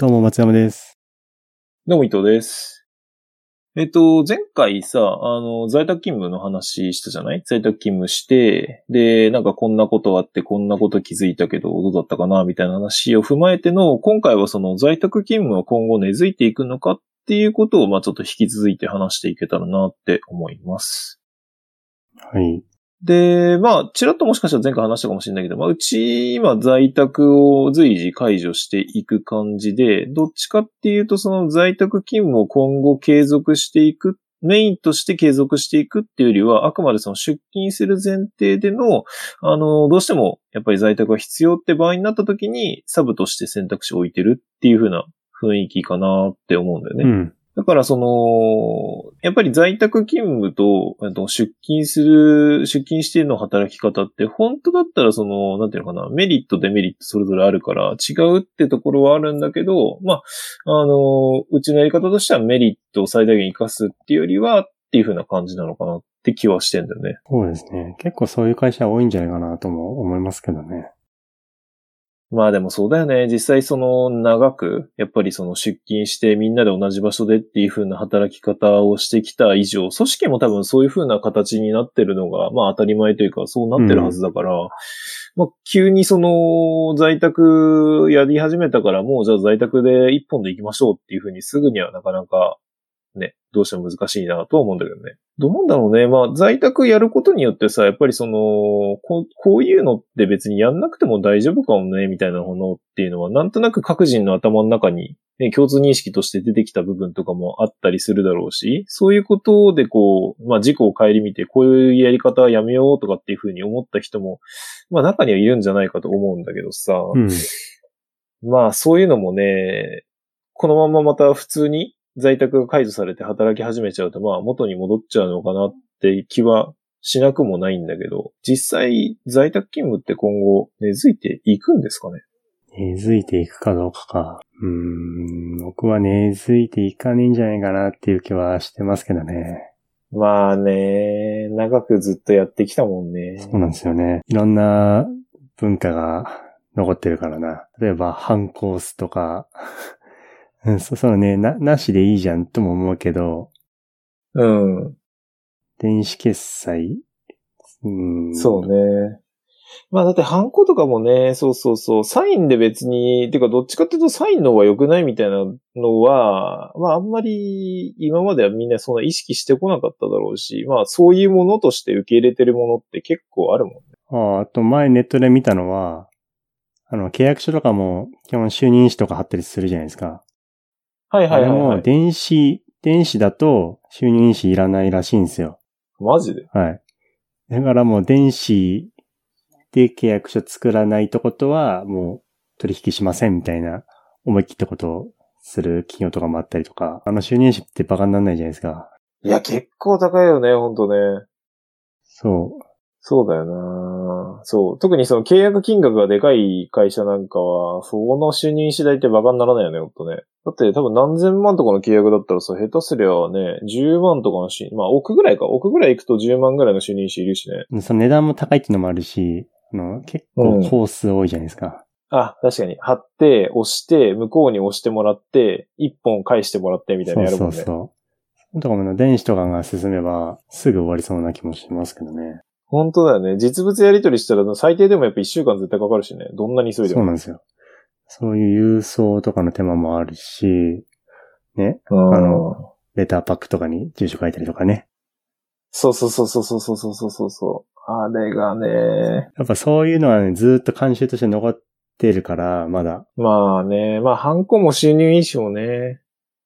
どうも松山です。どうも伊藤です。前回さ、在宅勤務の話したじゃない？在宅勤務して、で、なんかこんなことあって、こんなこと気づいたけど、どうだったかな、みたいな話を踏まえての、今回はその在宅勤務は今後根付いていくのかっていうことを、まあちょっと引き続いて話していけたらなって思います。はい。で、まあ、ちらっともしかしたら前回話したかもしれないけど、まあ、うち、今、在宅を随時解除していく感じで、どっちかっていうと、その在宅勤務を今後継続していく、メインとして継続していくっていうよりは、あくまでその出勤する前提での、どうしても、やっぱり在宅が必要って場合になった時に、サブとして選択肢を置いてるっていう風な雰囲気かなって思うんだよね。うん。だからその、やっぱり在宅勤務と、出勤しての働き方って、本当だったらその、なんていうのかな、メリット、デメリットそれぞれあるから、違うってところはあるんだけど、まあ、うちのやり方としてはメリットを最大限活かすっていうよりは、っていう風な感じなのかなって気はしてんだよね。そうですね。結構そういう会社多いんじゃないかなとも思いますけどね。まあでもそうだよね。実際その長く、やっぱりその出勤してみんなで同じ場所でっていう風な働き方をしてきた以上、組織も多分そういう風な形になってるのが、まあ当たり前というかそうなってるはずだから、まあ急にその在宅やり始めたからもうじゃあ在宅で一本で行きましょうっていう風にすぐにはなかなかね、どうしても難しいなとは思うんだけどね。どうなんだろうね。まあ、在宅やることによってさ、やっぱりその、こういうのって別にやんなくても大丈夫かもね、みたいなものっていうのは、なんとなく各人の頭の中に、ね、共通認識として出てきた部分とかもあったりするだろうし、そういうことでこう、まあ、事故を顧みて、こういうやり方はやめようとかっていうふうに思った人も、まあ、中にはいるんじゃないかと思うんだけどさ、まあ、そういうのもね、このまままた普通に、在宅が解除されて働き始めちゃうと、まあ元に戻っちゃうのかなって気はしなくもないんだけど、実際在宅勤務って今後根付いていくんですかね？根付いていくかどうかか。僕は根付いていかねえんじゃないかなっていう気はしてますけどね。まあね、長くずっとやってきたもんね。そうなんですよね。いろんな文化が残ってるからな。例えば反抗すとか。うん、そうね、なしでいいじゃんとも思うけど。うん。電子決済。そうね。まあだってハンコとかもね、そう。サインで別に、てかどっちかっていうとサインの方が良くないみたいなのは、まああんまり今まではみんなそんな意識してこなかっただろうし、まあそういうものとして受け入れてるものって結構あるもんね。あと前ネットで見たのは、契約書とかも基本就任誌とか貼ったりするじゃないですか。はい。でも、電子だと、就任誌いらないらしいんですよ。マジで？はい。だからもう、電子で契約書作らないとことは、もう、取引しませんみたいな、思い切ったことをする企業とかもあったりとか、就任誌ってバカにならないじゃないですか。いや、結構高いよね、ほんとね。そう。そうだよな。そう。特にその契約金額がでかい会社なんかは、その就任次第ってバカにならないよね、ほんとね。だって多分何千万とかの契約だったらさ、下手すりゃね、10万とかのまあ億ぐらい行くと10万ぐらいの就任者いるしね。その値段も高いっていうのもあるし、結構コース多いじゃないですか。あ、確かに。貼って、押して、向こうに押してもらって、1本返してもらってみたいなやるもんね。そう。とかも電子とかが進めば、すぐ終わりそうな気もしますけどね。本当だよね。実物やり取りしたら最低でもやっぱ1週間絶対かかるしね。どんなに急いでも。そうなんですよ。そういう郵送とかの手間もあるし、ね。レターパックとかに住所書いたりとかね。そう。あれがね。やっぱそういうのはね、ずーっと慣習として残ってるから、まだ。まあね。まあ、ハンコも収入印象もね。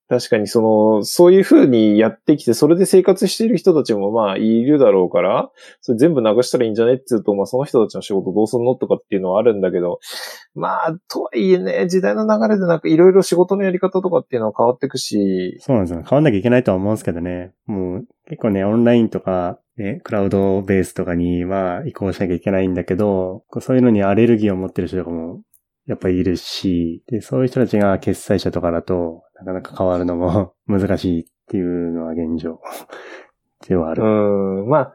確かにそういう風にやってきて、それで生活している人たちもまあいるだろうから、それ全部なくしたらいいんじゃねって言うと、まあその人たちの仕事どうすんのとかっていうのはあるんだけど、まあ、とはいえね、時代の流れでなんかいろいろ仕事のやり方とかっていうのは変わってくし。そうなんですよ。変わんなきゃいけないとは思うんですけどね。もう結構ね、オンラインとか、ね、クラウドベースとかにまあ移行しなきゃいけないんだけど、そういうのにアレルギーを持ってる人とかも、やっぱりいるし、で、そういう人たちが決済者とかだと、なかなか変わるのも難しいっていうのは現状ではある。まあ、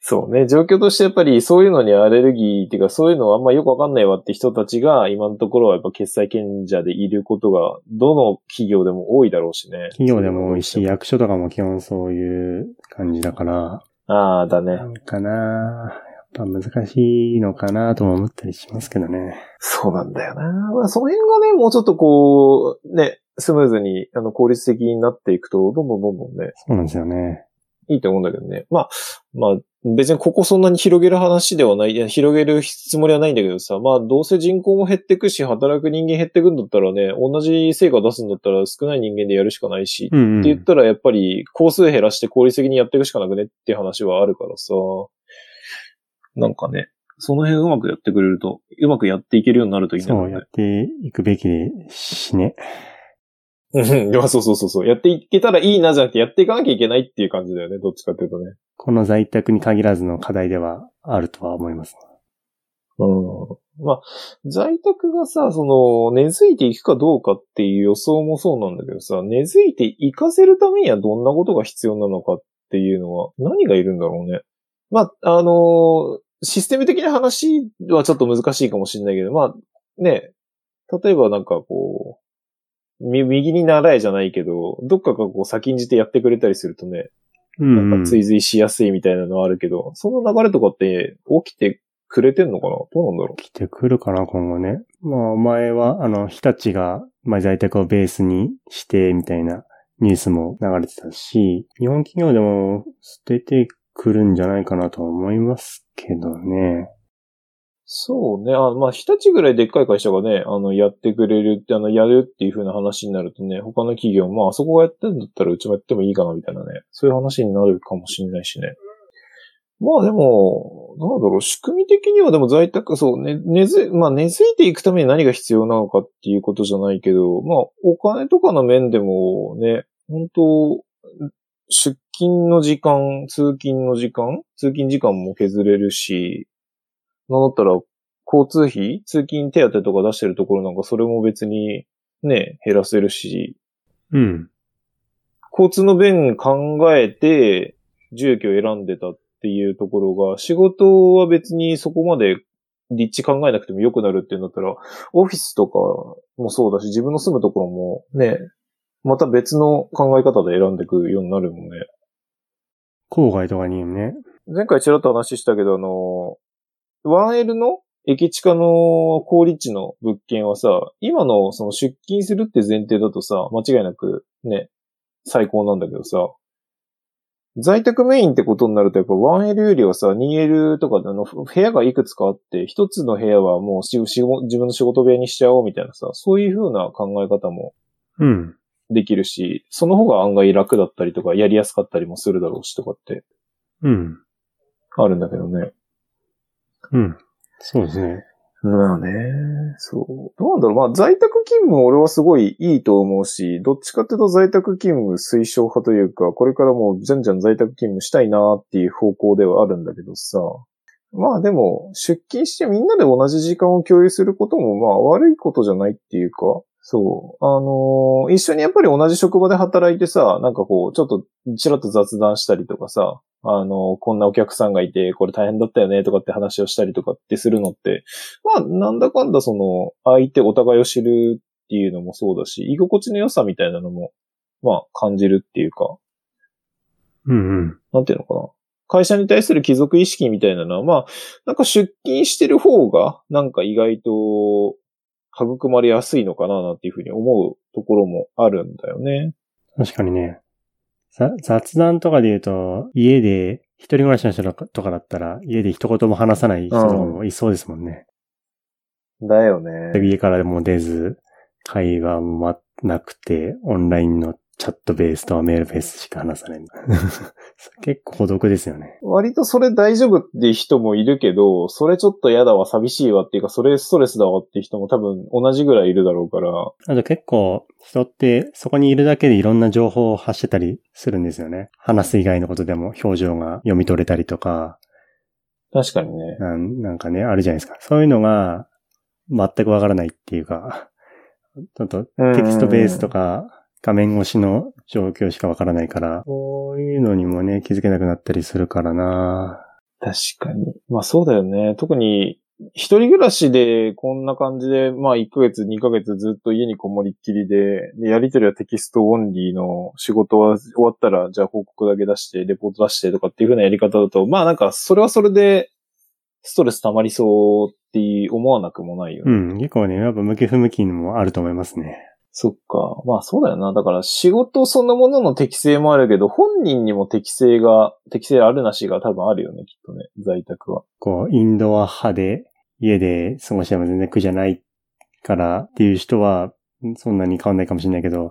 そうね。状況としてやっぱりそういうのにアレルギーっていうか、そういうのはあんまよくわかんないわって人たちが今のところはやっぱ決済賢者でいることがどの企業でも多いだろうしね。企業でも多いし、役所とかも基本そういう感じだから。ああ、だね。なんかなぁ。難しいのかなとも思ったりしますけどね。そうなんだよな。まあその辺がね、もうちょっとこう、ね、スムーズに、効率的になっていくと、どんどんどんどんね。そうなんですよね。いいと思うんだけどね。まあ、別にここそんなに広げる話ではない、広げるつもりはないんだけどさ、まあどうせ人口も減ってくし、働く人間減ってくんだったらね、同じ成果出すんだったら少ない人間でやるしかないし、うんうん、って言ったらやっぱり、工数減らして効率的にやっていくしかなくねっていう話はあるからさ、なんかね、その辺うまくやってくれると、うまくやっていけるようになるといいんだろうね。そう、やっていくべきでしね。うん、そう。やっていけたらいいなじゃなくて、やっていかなきゃいけないっていう感じだよね、どっちかっていうとね。この在宅に限らずの課題ではあるとは思います。うん。まあ、在宅がさ、根付いていくかどうかっていう予想もそうなんだけどさ、根付いていかせるためにはどんなことが必要なのかっていうのは、何がいるんだろうね。まあ、システム的な話はちょっと難しいかもしれないけど、まあ、ね、例えばなんかこう、右に習えじゃないけど、どっかがこう先んじてやってくれたりするとね、なんか追随しやすいみたいなのはあるけど、うんうん、その流れとかって起きてくれてんのかな？どうなんだろう？起きてくるかな、今後ね。まあ、前は、日立が、まあ、在宅をベースにして、みたいなニュースも流れてたし、日本企業でも出て来るんじゃないかなと思いますけどね。そうね。まあ、日立ぐらいでっかい会社がね、やってくれるって、やるっていう風な話になるとね、他の企業、まあ、あそこがやってるんだったらうちもやってもいいかな、みたいなね。そういう話になるかもしれないしね。まあでも、なんだろう、仕組み的にはでも在宅、そう、ね、根付いていくために何が必要なのかっていうことじゃないけど、まあ、お金とかの面でもね、本当出勤の時間、通勤時間も削れるし、なんだったら、交通費、通勤手当とか出してるところなんかそれも別にね、減らせるし、うん。交通の便考えて、住居を選んでたっていうところが、仕事は別にそこまで立地考えなくても良くなるっていうんだったら、オフィスとかもそうだし、自分の住むところもね、また別の考え方で選んでいくようになるもんね。郊外とかにね。前回ちらっと話したけど、1L の駅近の高立地の物件はさ、今のその出勤するって前提だとさ、間違いなくね、最高なんだけどさ、在宅メインってことになるとやっぱ 1L よりはさ、2L とかで部屋がいくつかあって、一つの部屋はもう自分の仕事部屋にしちゃおうみたいなさ、そういう風な考え方も。うん。できるし、その方が案外楽だったりとか、やりやすかったりもするだろうしとかって。うん。あるんだけどね。うん。そうですね。まあね。そう。どうなんだろう。まあ在宅勤務俺はすごいいいと思うし、どっちかっていうと在宅勤務推奨派というか、これからもうじゃんじゃん在宅勤務したいなっていう方向ではあるんだけどさ。まあでも、出勤してみんなで同じ時間を共有することもまあ悪いことじゃないっていうか、そう。一緒にやっぱり同じ職場で働いてさ、なんかこう、ちょっと、ちらっと雑談したりとかさ、こんなお客さんがいて、これ大変だったよね、とかって話をしたりとかってするのって、まあ、なんだかんだ相手、お互いを知るっていうのもそうだし、居心地の良さみたいなのも、まあ、感じるっていうか。うんうん。なんていうのかな。会社に対する帰属意識みたいなのは、まあ、なんか出勤してる方が、なんか意外と、育まれやすいのかなっていうふうに思うところもあるんだよね。確かにね。雑談とかで言うと、家で一人暮らしの人とかだったら、家で一言も話さない人とかもいそうですもんね。うん、だよね。家からも出ず、会話もなくて、オンラインのチャットベースとメールベースしか話さない。結構孤独ですよね。割とそれ大丈夫って人もいるけど、それちょっと嫌だわ、寂しいわっていうか、それストレスだわって人も多分同じぐらいいるだろうから。あと結構人ってそこにいるだけでいろんな情報を発してたりするんですよね。話す以外のことでも表情が読み取れたりとか。確かにね。なんかね、あるじゃないですか。そういうのが全くわからないっていうか、ちょっとテキストベースとか、画面越しの状況しかわからないから、そういうのにもね、気づけなくなったりするからな。確かに。まあそうだよね。特に、一人暮らしでこんな感じで、まあ1ヶ月、2ヶ月ずっと家にこもりっきりで、でやりとりはテキストオンリーの仕事は終わったら、じゃあ報告だけ出して、レポート出してとかっていう風なやり方だと、まあなんかそれはそれで、ストレス溜まりそうって思わなくもないよね。うん、結構ね、やっぱ向き不向きにもあると思いますね。そっか。まあそうだよな。だから仕事そのものの適性もあるけど、本人にも適性あるなしが多分あるよね、きっとね。在宅は。こう、インドア派で家で過ごしても全然苦じゃないからっていう人は、そんなに変わんないかもしれないけど、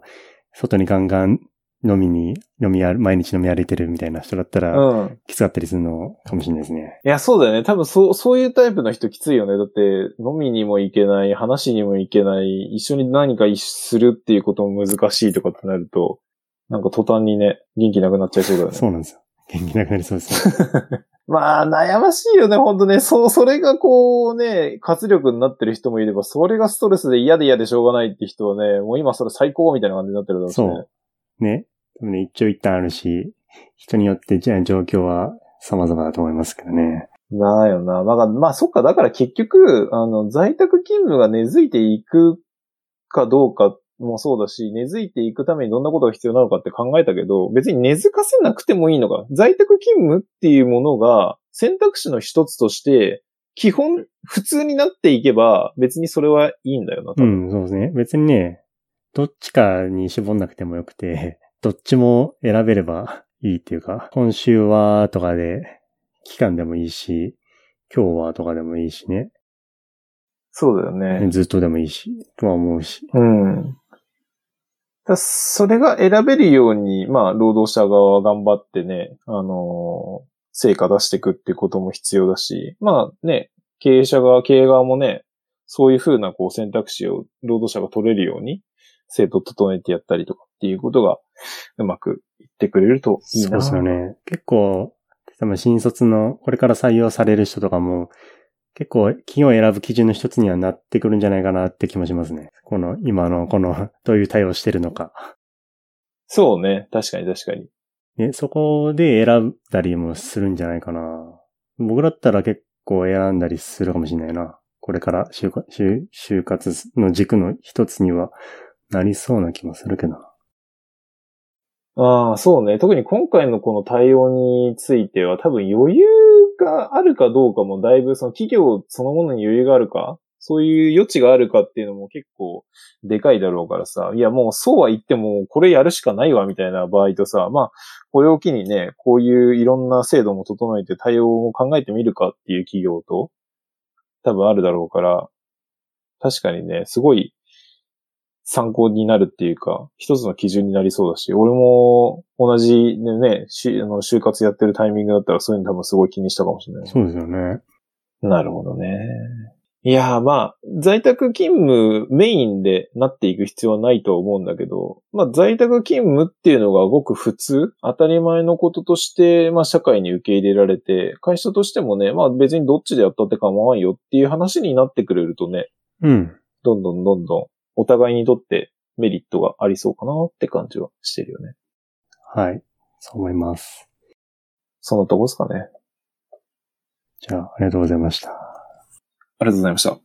外にガンガン毎日飲み歩いてるみたいな人だったら、うん、きつかったりするのかもしれないですね。いや、そうだよね。多分そういうタイプの人きついよね。だって、飲みにも行けない、話にも行けない、一緒に何かするっていうことも難しいとかってなると、なんか途端にね、元気なくなっちゃいそうだよね。そうなんですよ。元気なくなりそうですね。まあ、悩ましいよね、ほんとね。それがこうね、活力になってる人もいれば、それがストレスで嫌で嫌でしょうがないって人はね、もう今それ最高みたいな感じになってるだろうね。そう。ね。多分ね、一長一短あるし、人によってじゃあ状況は様々だと思いますけどね。なあよな。まあそっか、だから結局、在宅勤務が根付いていくかどうかもそうだし、根付いていくためにどんなことが必要なのかって考えたけど、別に根付かせなくてもいいのか。在宅勤務っていうものが選択肢の一つとして、基本普通になっていけば別にそれはいいんだよな、多分。うん、そうですね。別にね、どっちかに絞んなくてもよくて、どっちも選べればいいっていうか、今週はとかで、期間でもいいし、今日はとかでもいいしね。そうだよね。ずっとでもいいし、とは思うし。うん。それが選べるように、まあ、労働者側は頑張ってね、成果出していくっていうことも必要だし、まあね、経営側もね、そういう風なこう選択肢を労働者が取れるように、制度を整えてやったりとかっていうことがうまくいってくれるといいな。そうですよね。結構、多分新卒のこれから採用される人とかも結構企業を選ぶ基準の一つにはなってくるんじゃないかなって気もしますね。この今のこのどういう対応してるのか。そうね。確かに確かに。ね、そこで選んだりもするんじゃないかな。僕だったら結構選んだりするかもしれないな。これから就活の軸の一つにはなりそうな気もするけど。ああ、そうね。特に今回のこの対応については多分余裕があるかどうかもだいぶその企業そのものに余裕があるか、そういう余地があるかっていうのも結構でかいだろうからさ。いやもうそうは言ってもこれやるしかないわみたいな場合とさ、まあこれを機にね、こういういろんな制度も整えて対応を考えてみるかっていう企業と多分あるだろうから、確かにね、すごい参考になるっていうか、一つの基準になりそうだし、俺も同じね、就活やってるタイミングだったらそういうの多分すごい気にしたかもしれない。そうですよね。なるほどね。いやーまあ、在宅勤務メインでなっていく必要はないと思うんだけど、まあ在宅勤務っていうのがごく普通、当たり前のこととして、まあ社会に受け入れられて、会社としてもね、まあ別にどっちでやったって構わんよっていう話になってくれるとね、うん。どんどんどんどん、お互いにとってメリットがありそうかなって感じはしてるよね。はい。そう思います。そのとこですかね。じゃあ、ありがとうございました。ありがとうございました。